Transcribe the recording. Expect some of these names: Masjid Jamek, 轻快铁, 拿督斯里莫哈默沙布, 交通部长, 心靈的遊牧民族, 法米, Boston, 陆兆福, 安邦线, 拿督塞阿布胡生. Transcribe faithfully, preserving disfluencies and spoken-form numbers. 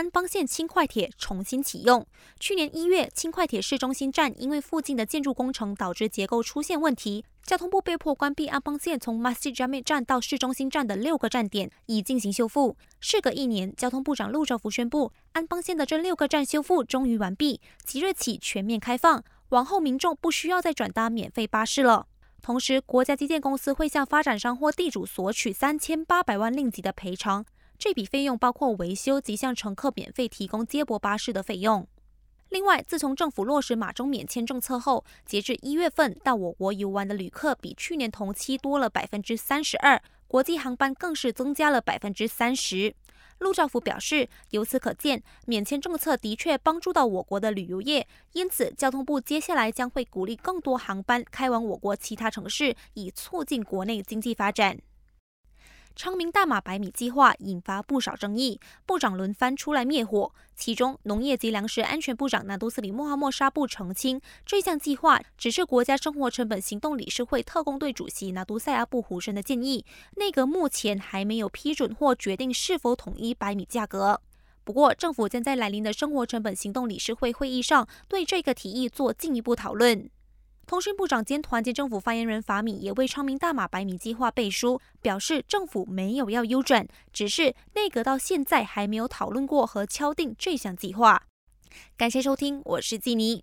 安邦线轻快铁重新启用。去年一月，轻快铁市中心站因为附近的建筑工程导致结构出现问题，交通部被迫关闭安邦线从 Masjid Jamek 站到市中心站的六个站点，以进行修复。事隔一年，交通部长陆兆福宣布，安邦线的这六个站修复终于完毕，即日起全面开放，往后民众不需要再转搭免费巴士了。同时，国家基建公司会向发展商或地主索取三千八百万令吉的赔偿，这笔费用包括维修及向乘客免费提供接驳巴士的费用。另外，自从政府落实马中免签政策后，截至一月份到我国游玩的旅客比去年同期多了百分之三十二，国际航班更是增加了百分之三十。陆兆福表示，由此可见，免签政策的确帮助到我国的旅游业，因此交通部接下来将会鼓励更多航班开往我国其他城市，以促进国内经济发展。昌明大马百米计划引发不少争议，部长轮番出来灭火。其中，农业及粮食安全部长拿督斯里莫哈默沙布澄清，这项计划只是国家生活成本行动理事会特工队主席拿督塞阿布胡生的建议，内阁目前还没有批准或决定是否统一百米价格。不过，政府将在来临的生活成本行动理事会会议上对这个提议做进一步讨论。通讯部长兼团结政府发言人法米也为昌明大马百米计划背书，表示政府没有要优转，只是内阁到现在还没有讨论过和敲定这项计划。感谢收听，我是纪妮。